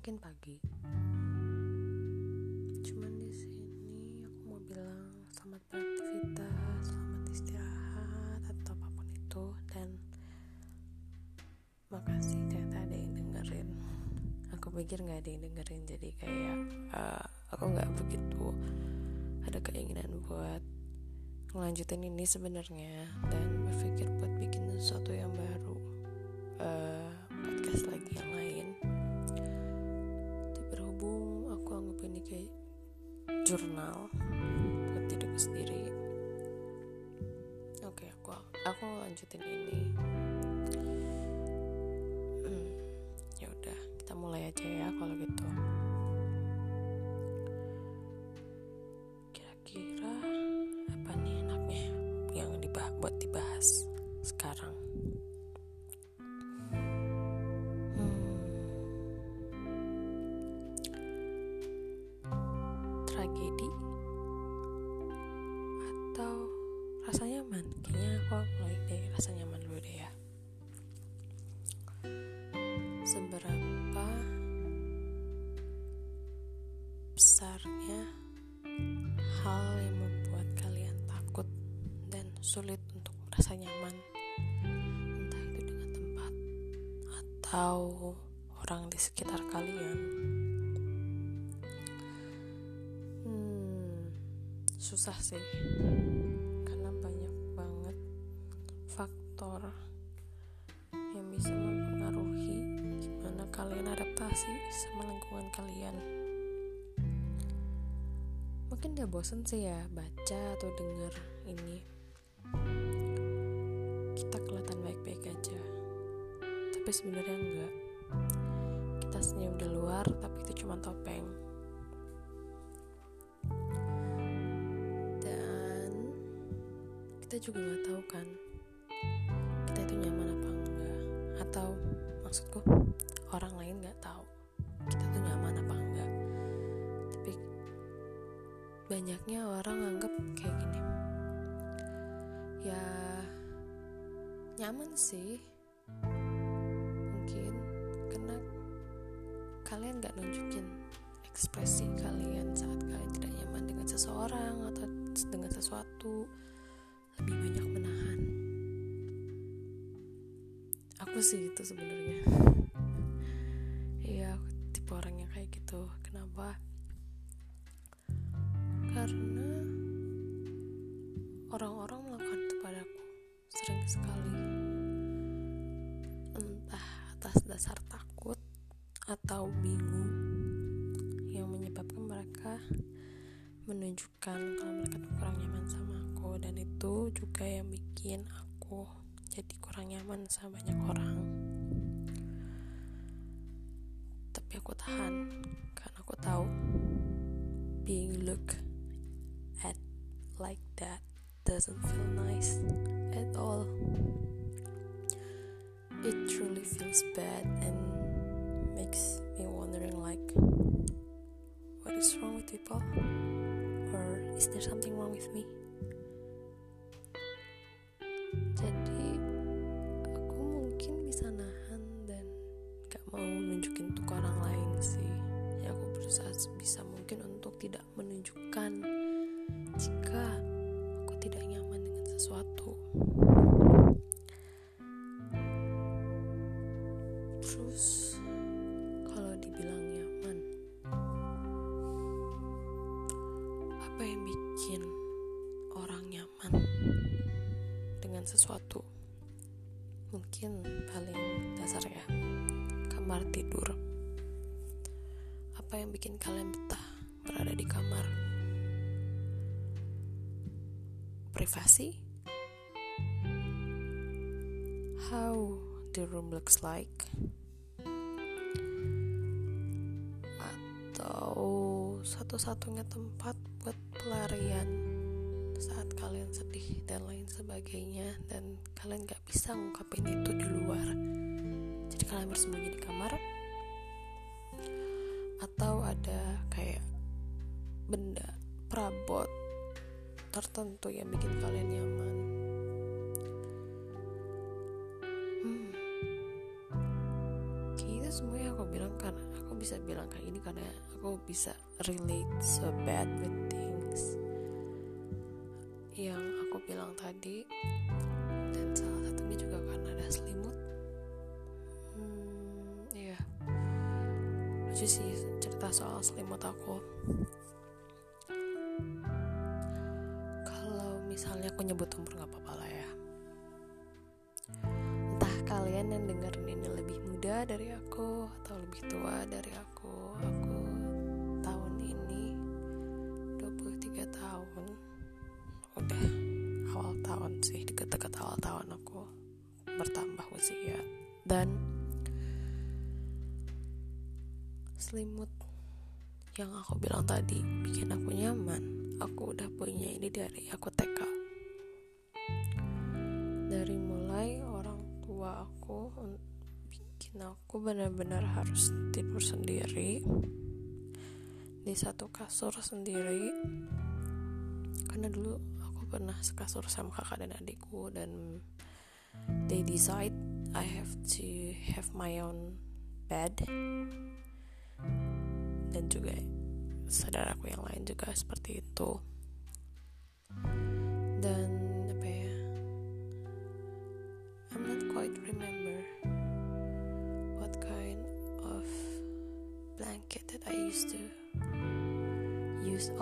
mungkin pagi. Cuman di sini aku mau bilang selamat beraktivitas, selamat istirahat atau apapun itu, dan makasih ternyata ada yang dengerin. Aku pikir nggak ada yang dengerin, jadi kayak aku nggak begitu ada keinginan buat ngelanjutin ini sebenarnya, dan berpikir buat bikin sesuatu yang baru, podcast lagi yang lain. Tapi berhubung aku anggap ini kayak jurnal buat diriku sendiri, oke, aku lanjutin ini. Ya udah, kita mulai aja ya kalau gitu. Buat dibahas sekarang, tragedi atau rasa nyaman. Kayaknya aku mulai dari rasa nyaman dulu deh ya. Seberapa besarnya hal yang membuat kalian takut dan sulit untuk merasa nyaman, entah itu dengan tempat atau orang di sekitar kalian. Susah sih, karena banyak banget faktor yang bisa mempengaruhi gimana kalian adaptasi sama lingkungan kalian. Mungkin udah bosen sih ya baca atau denger ini. Kita kelihatan baik-baik aja, tapi sebenarnya enggak. Kita senyum di luar, tapi itu cuma topeng. Dan kita juga nggak tahu kan, kita itu nyaman apa enggak, atau maksudku orang lain nggak tahu kita tuh nyaman apa enggak. Tapi banyaknya orang anggap kayak gini. Ya nyaman sih, mungkin karena kalian gak nunjukin ekspresi kalian saat kalian tidak nyaman dengan seseorang atau dengan sesuatu, lebih banyak menahan. Aku sih itu sebenarnya. Iya, tipe orang yang kayak gitu. Kenapa? Karena orang-orang melakukan itu padaku sering sekali, entah atas dasar takut atau bingung, yang menyebabkan mereka menunjukkan kalau mereka kurang nyaman sama aku. Dan itu juga yang bikin aku jadi kurang nyaman sama banyak orang. Tapi aku tahan, karena aku tahu being looked at like that doesn't feel nice at all. It truly feels bad and makes me wondering like, what is wrong with people? Or is there something wrong with me? Jadi aku mungkin bisa nahan dan gak mau nunjukin ke orang lain sih. Ya, aku berusaha sebisa mungkin untuk tidak menunjukkan jika aku tidak nyaman dengan sesuatu. Terus kalau dibilang nyaman, apa yang bikin orang nyaman dengan sesuatu? Mungkin paling dasar ya, kamar tidur. Apa yang bikin kalian betah berada di kamar? Privasi? How the room looks like? Atau satu-satunya tempat buat pelarian saat kalian sedih dan lain sebagainya, dan kalian gak bisa ngungkapin itu di luar, jadi kalian bersembunyi di kamar. Atau ada kayak benda, perabot tertentu yang bikin kalian nyaman. Kayaknya semuanya aku bilang karena aku bisa bilang kayak ini karena aku bisa relate so bad with things yang aku bilang tadi, dan salah satunya juga karena ada selimut. Iya, lucu sih cerita soal selimut aku. Kalau misalnya aku nyebut umur nggak apa-apa lah ya. Entah kalian yang dengerin ini lebih muda dari aku atau lebih tua dari aku tahun ini 23 tahun. Udah awal tahun sih, deket-deket awal tahun aku bertambah usia. Dan selimut yang aku bilang tadi bikin aku nyaman. Aku udah punya ini dari aku TK. Dari mulai orang tua aku bikin aku benar-benar harus tidur sendiri di satu kasur sendiri, karena dulu pernah sekasur sama kakak dan adikku, dan they decide I have to have my own bed. Dan juga saudaraku yang lain juga seperti itu. Dan apa ya, I'm not quite remember what kind of blanket that I used to use.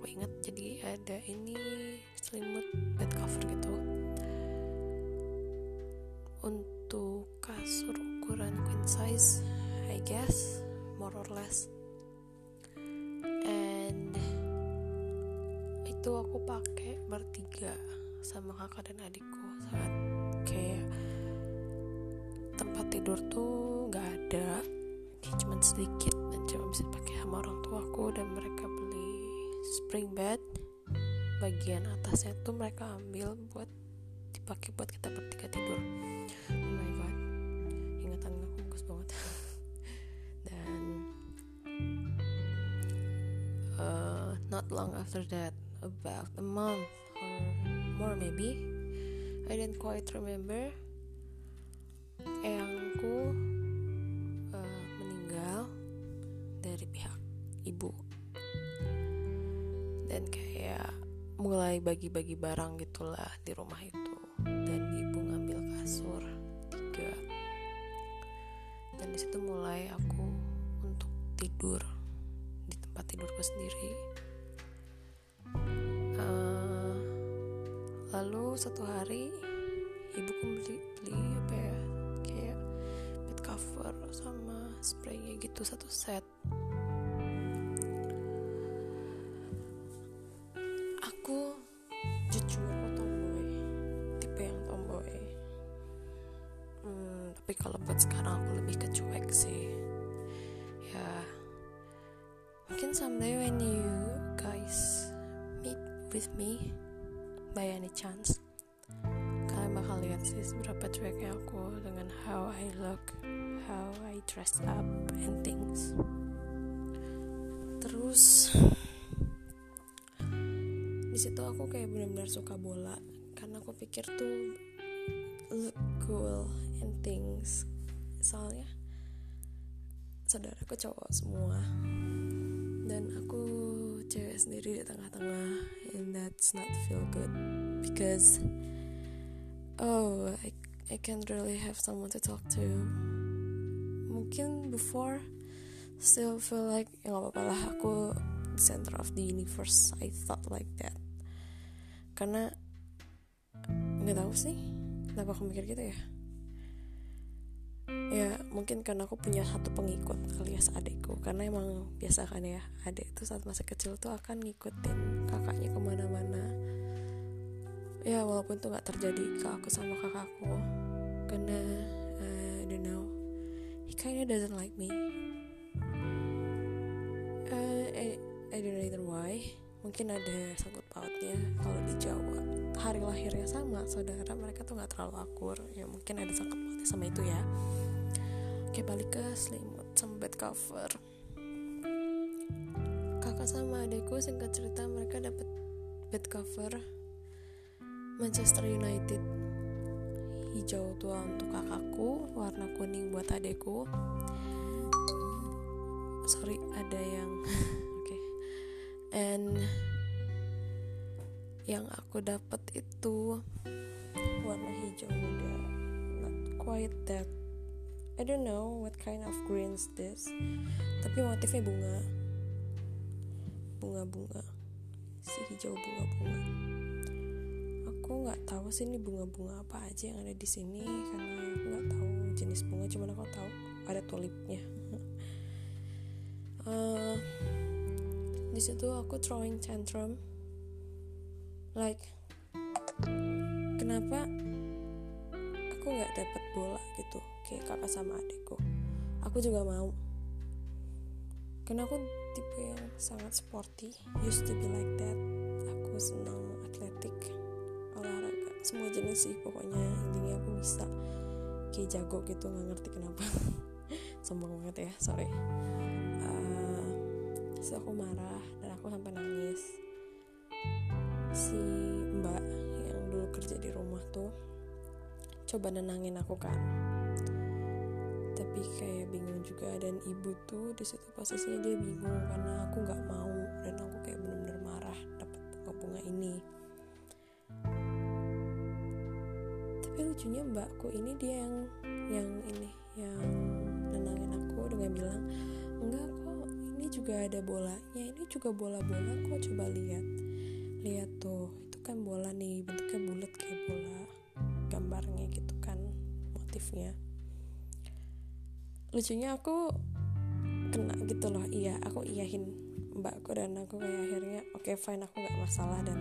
Aku ingat, jadi ada ini selimut bed cover gitu. Untuk kasur ukuran queen size, I guess, more or less. And itu aku pakai bertiga sama kakak dan adikku saat kayak tempat tidur tuh nggak ada, kayak cuman sedikit dan cuma bisa dipakai sama orang tuaku, dan mereka spring bed bagian atasnya tuh mereka ambil buat dipakai buat kita bertiga tidur. Oh my god, ingatan aku bagus banget. Dan not long after that, about a month or more maybe, I didn't quite remember, eyangku meninggal dari pihak ibu. Dan kayak mulai bagi-bagi barang gitulah di rumah itu. Dan ibu ngambil kasur 3. Dan disitu mulai aku untuk tidur di tempat tidurku sendiri. Lalu satu hari ibuku beli apa ya, kayak bed cover sama spraynya gitu satu set. Tapi kalau buat sekarang aku lebih ke cuek sih. Ya, mungkin someday when you guys meet with me by any chance, kalian bakal lihat sih seberapa cueknya aku dengan how I look, how I dress up and things. Terus di situ aku kayak benar-benar suka bola, karena aku pikir tuh look cool and things. Soalnya saudaraku cowok semua dan aku cewek sendiri di tengah-tengah, and that's not feel good because I can't really have someone to talk to. Mungkin before still feel like ya gak apa-apa lah, aku the center of the universe, I thought like that. Karena gak tahu sih kenapa aku mikir gitu ya. Ya mungkin karena aku punya satu pengikut alias adikku, karena emang biasa kan ya, adik tuh saat masa kecil tuh akan ngikutin kakaknya kemana-mana. Ya walaupun tuh gak terjadi ke aku sama kakakku, karena I don't know, he kinda doesn't like me. I don't know either why. Mungkin ada sangkut pautnya. Kalau di Jawa hari lahirnya sama saudara, mereka tuh gak terlalu akur. Ya mungkin ada sangkut pautnya sama itu ya. Oke, balik ke selimut sama bed cover. Kakak sama adikku singkat cerita mereka dapet bed cover Manchester United, hijau tua untuk kakakku, warna kuning buat adikku. sorry ada yang oke. And yang aku dapet itu warna hijau muda, not quite that, I don't know what kind of green is this, tapi motifnya bunga-bunga, si hijau bunga-bunga. Aku nggak tahu sih ini bunga-bunga apa aja yang ada di sini karena aku nggak tahu jenis bunga, cuman aku tahu ada tulipnya. Di situ aku throwing tantrum, like kenapa aku nggak dapet bola gitu kayak kakak sama adikku. Aku juga mau karena aku tipe yang sangat sporty, used to be like that. Aku senang atletik, olahraga semua jenis sih pokoknya, intinya aku bisa kayak jago gitu, nggak ngerti kenapa. Sombong banget ya, sorry. Terus aku marah dan aku sampai nangis. Si mbak yang dulu kerja di rumah tuh coba nenangin aku kan, tapi kayak bingung juga. Dan ibu tuh di situ posisinya dia bingung karena aku nggak mau dan aku kayak benar-benar marah dapat bunga ini. Tapi lucunya mbakku ini dia yang nenangin aku dengan bilang, enggak kok, ini juga ada bolanya, ini juga bola-bola kok, coba lihat tuh, itu kan bola nih, bentuknya bulat kayak bola, gambarnya gitu kan, motifnya. Lucunya aku kena gitu loh, iya, aku iyahin mbakku dan aku kayak akhirnya oke, fine, aku gak masalah. Dan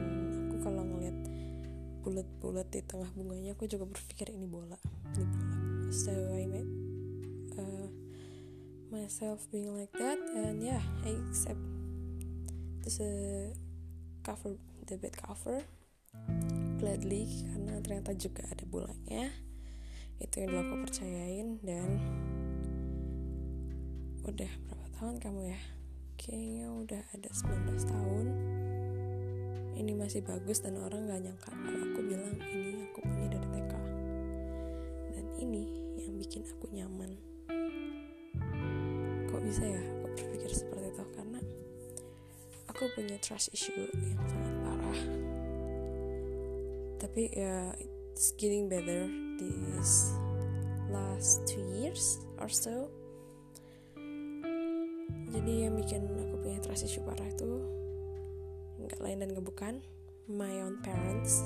aku kalau ngeliat bulat-bulat di tengah bunganya aku juga berpikir ini bola. So I made myself being like that, and yeah, I accept this cover, the bed cover gladly, karena ternyata juga ada bolanya. Itu yang dulu aku percayain. Dan udah berapa tahun kamu ya? Kayaknya udah ada 19 tahun. Ini masih bagus dan orang gak nyangka kalau aku bilang ini aku punya dari TK. Dan ini yang bikin aku nyaman. Kok bisa ya aku berpikir seperti itu? Karena aku punya trust issue yang sangat parah. Tapi ya it's getting better these last 2 years or so. Jadi yang bikin aku punya trust issue parah itu nggak lain dan nggak bukan my own parents.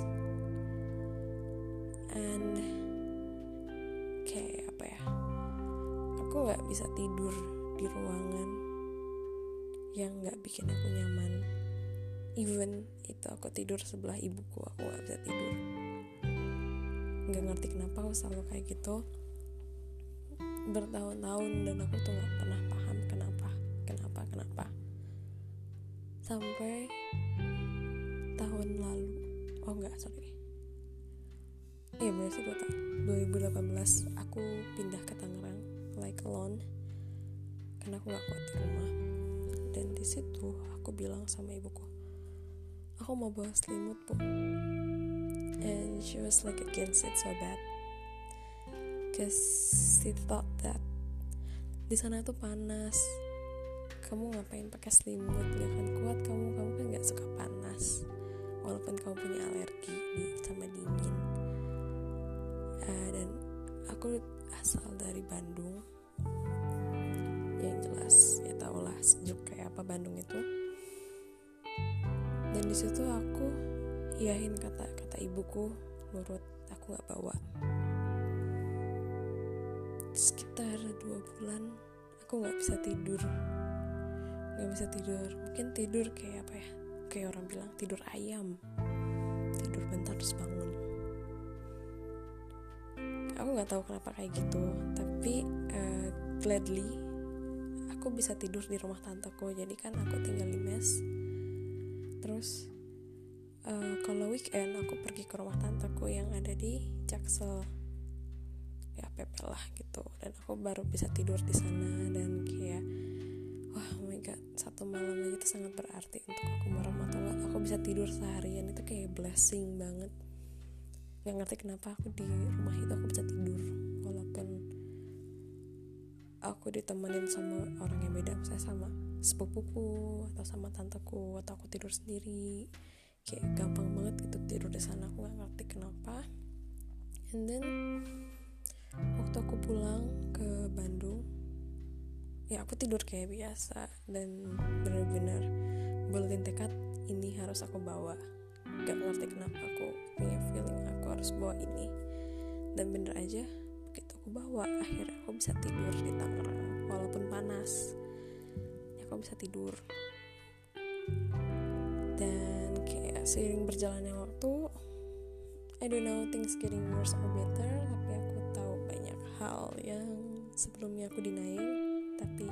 And kayak apa ya, aku nggak bisa tidur di ruangan yang nggak bikin aku nyaman. Even itu aku tidur sebelah ibuku, aku nggak bisa tidur. Nggak ngerti kenapa aku selalu kayak gitu bertahun-tahun, dan aku tuh nggak pernah paham kenapa sampai tahun lalu, berarti 2018 aku pindah ke Tangerang like alone karena aku gak kuat di rumah. Dan di situ aku bilang sama ibuku, aku mau bawa selimut Bu, and she was like against it so bad cause she thought that di sana tuh panas, kamu ngapain pakai selimut, gak akan kuat kamu kan gak suka panas walaupun kamu punya alergi sama dingin. Dan aku asal dari Bandung yang jelas ya tau lah sejuk kayak apa Bandung itu. Dan disitu aku iyahin kata ibuku, nurut, aku gak bawa. Sekitar 2 bulan aku gak bisa tidur, mungkin tidur kayak apa ya, kayak orang bilang tidur ayam, tidur bentar terus bangun. Aku nggak tahu kenapa kayak gitu, tapi gladly aku bisa tidur di rumah tanteku. Jadi kan aku tinggal di mes, terus kalau weekend aku pergi ke rumah tanteku yang ada di Jaksel ya, PP lah gitu. Dan aku baru bisa tidur di sana, dan kayak oh my god, 1 malam aja itu sangat berarti untuk aku merem atau enggak. Aku bisa tidur seharian itu kayak blessing banget. Gak ngerti kenapa aku di rumah itu aku bisa tidur walaupun aku ditemenin sama orang yang beda, misalnya sama sepupuku atau sama tanteku, atau aku tidur sendiri, kayak gampang banget gitu tidur di sana. Aku nggak ngerti kenapa. And then waktu aku pulang ke Bandung, ya aku tidur kayak biasa dan benar-benar berlin tekad ini harus aku bawa. Gak ngerti kenapa aku punya feeling aku harus bawa ini, dan bener aja begitu aku bawa akhirnya aku bisa tidur di Tangerang walaupun panas ya, aku bisa tidur. Dan kayak seiring berjalannya waktu, I don't know, things getting worse or better, tapi aku tahu banyak hal yang sebelumnya aku denial, tapi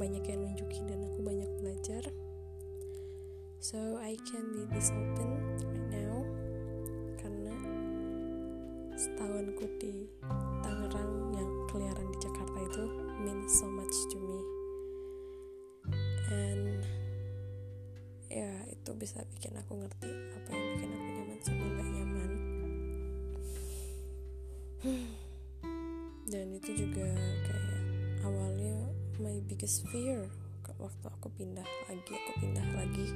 banyak yang nunjukin dan aku banyak belajar. So I can be this open right now karena setahunku di Tangerang yang keliaran di Jakarta itu means so much to me. And ya itu bisa bikin aku ngerti apa yang bikin aku nyaman sama gak nyaman. Dan itu juga kayak awalnya my biggest fear waktu aku pindah lagi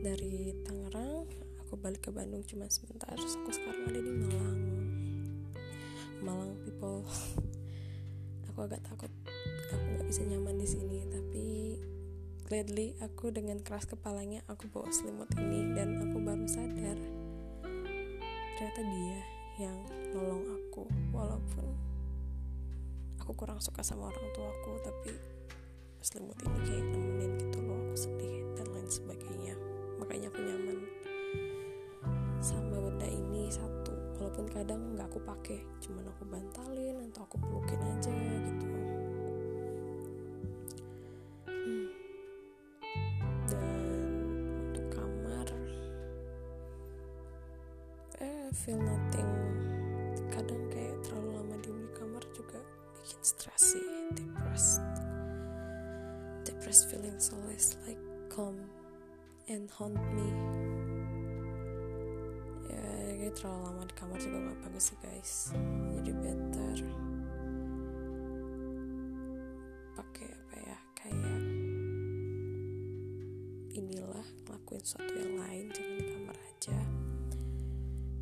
dari Tangerang, aku balik ke Bandung cuma sebentar, terus aku sekarang ada di Malang people. Aku agak takut aku nggak bisa nyaman di sini, tapi gladly aku dengan keras kepalanya aku bawa selimut ini, dan aku baru sadar ternyata dia yang nolong aku. Walaupun aku kurang suka sama orang tuaku, tapi selimut ini kayak nemenin gitu loh, aku sedih dan lain sebagainya. Makanya aku nyaman sama benda ini satu, walaupun kadang nggak aku pakai, cuman aku bantalin atau aku pelukin aja gitu. Dan untuk kamar, feel nothing. Kadang kayak terlalu lama di kamar juga bikin stres sih, depressed feelings always like come and haunt me. Ya kayak terlalu lama di kamar juga gak bagus sih guys, jadi better pakai apa ya, kayak inilah, ngelakuin sesuatu yang lain, jangan di kamar aja.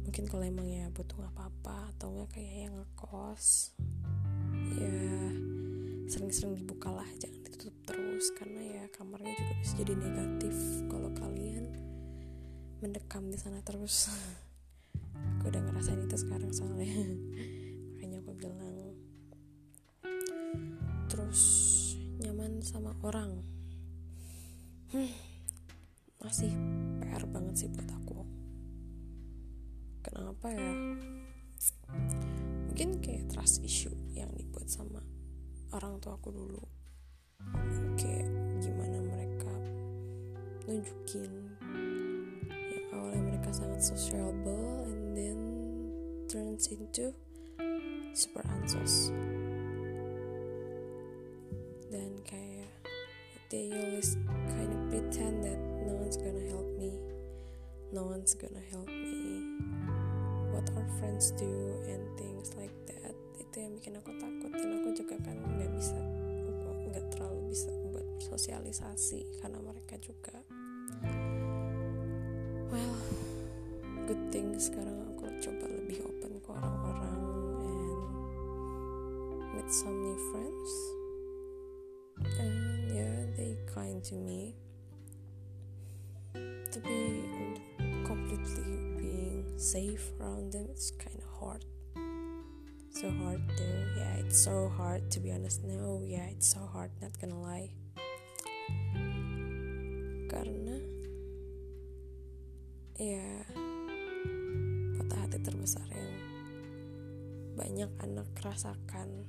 Mungkin kalau emang ya butuh gak apa-apa, atau gak kayak yang ngekos ya sering-sering dibukalah, jangan ditutup terus, karena ya kamarnya juga bisa jadi negatif kalau kalian mendekam di sana terus. Aku udah ngerasain itu sekarang soalnya. Makanya aku bilang. Terus nyaman sama orang, masih PR banget sih buat aku. Kenapa ya? Mungkin kayak trust issue yang dibuat sama orang tua aku dulu, kayak gimana mereka nunjukin yang awalnya mereka sangat sociable and then turns into super ansos. Dan kayak they always kind of pretend that no one's gonna help me, what our friends do and things like that. Itu yang bikin aku takut, dan aku juga kan nggak terlalu bisa buat bersosialisasi karena mereka juga. Well, good thing sekarang aku coba lebih open ke orang-orang and with some new friends, and yeah, they kind to me, to be completely being safe around them. It's kind of hard. So hard though, yeah, it's so hard to be honest now, yeah, it's so hard, not gonna lie. Karena ya patah hati terbesar yang banyak anak rasakan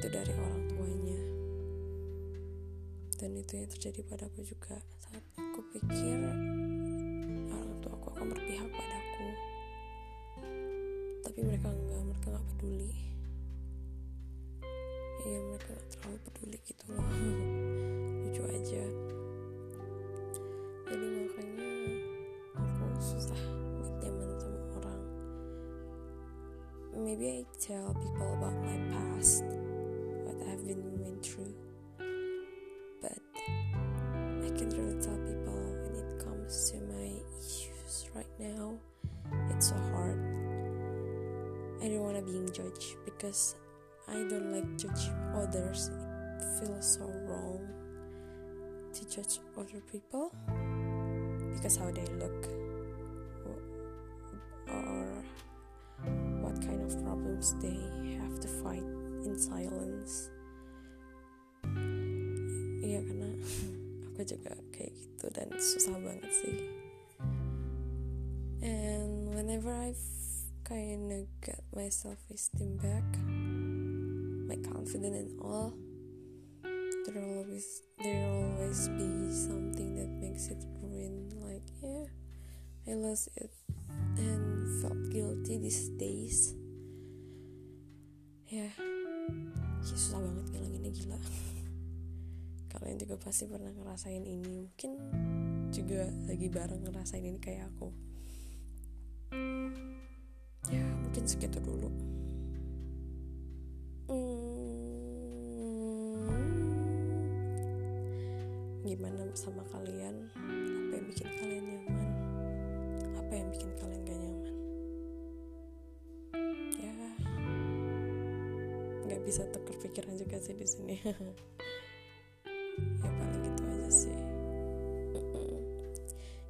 itu dari orang tuanya, dan itu yang terjadi padaku juga. Saat aku pikir orang tua aku akan berpihak padaku, tapi mereka nggak peduli. Ya mereka nggak terlalu peduli gitu loh, lucu aja. Jadi makanya aku susah buat nyaman sama orang. Maybe I tell people about my past, what I I've went through, but I can't really tell people when it comes to my issues right now. It's so hard. I don't wanna being judged because I don't like judge others. It feels so wrong to judge other people because how they look or what kind of problems they have to fight in silence. Iya, karena aku juga kayak gitu dan susah banget sih. And whenever I kinda get my self-esteem back, my confidence and all, there always be something that makes it ruin. Like, yeah, I lost it and felt guilty these days. Yeah, susah banget ngilanginnya, gila. Kalian juga pasti pernah ngerasain ini, mungkin juga lagi bareng ngerasain ini kayak aku. Ya, mungkin segitu dulu. Gimana sama kalian? Apa yang bikin kalian nyaman? Apa yang bikin kalian gak nyaman? Ya, gak bisa tukar pikiran juga sih di sini. Ya paling gitu aja sih.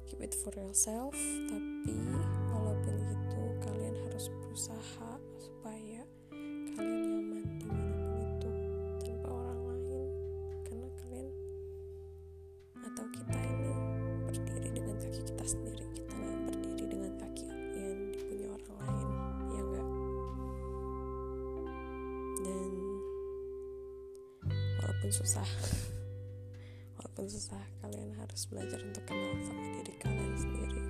Keep it for yourself. Tapi walaupun gitu, kalian harus berusaha supaya kalian nyaman dimanapun itu tanpa orang lain, karena kalian atau kita ini berdiri dengan kaki kita sendiri. Kita gak berdiri dengan kaki yang dipunya orang lain, ya enggak? Dan walaupun susah, kalian harus belajar untuk kenal sama diri kalian sendiri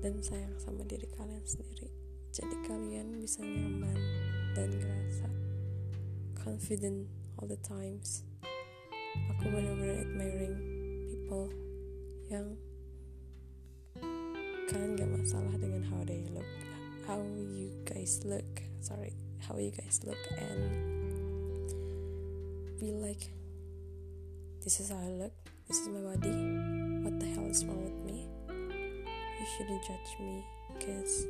dan sayang sama diri kalian sendiri, jadi kalian bisa nyaman dan ngerasa confident all the times. Aku benar-benar admiring people yang kalian gak masalah dengan how you guys look and be like, this is how I look, this is my body, what the hell is wrong with me? You shouldn't judge me, cause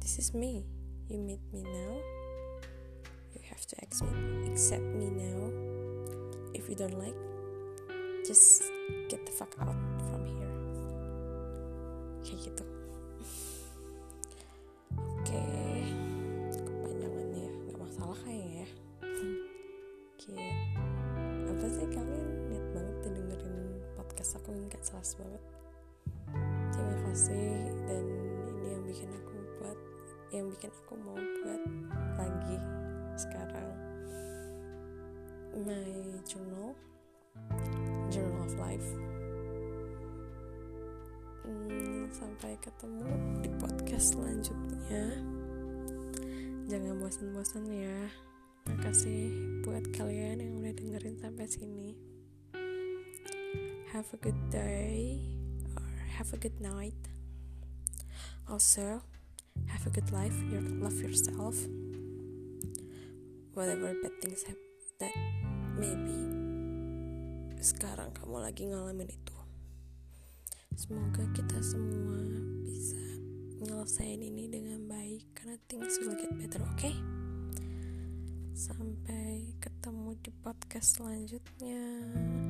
this is me. You meet me now, you have to accept me now. If you don't like, just get the fuck out from here. Kayak gitu. Oke, kepanjangan ya, gak masalah kayaknya ya. Oke, pasti kalian niat banget dengerin podcast aku yang gak jelas banget. Terima kasih, dan ini yang bikin aku mau buat lagi sekarang my journal of life. Sampai ketemu di podcast selanjutnya. Jangan bosan-bosan ya. Makasih buat kalian yang udah dengerin sampai sini. Have a good day or have a good night. Also, have a good life. Love yourself. Whatever bad things that maybe sekarang kamu lagi ngalamin itu. Semoga kita semua bisa nyelesain ini dengan baik, karena things will get better, okay? Sampai ketemu di podcast selanjutnya.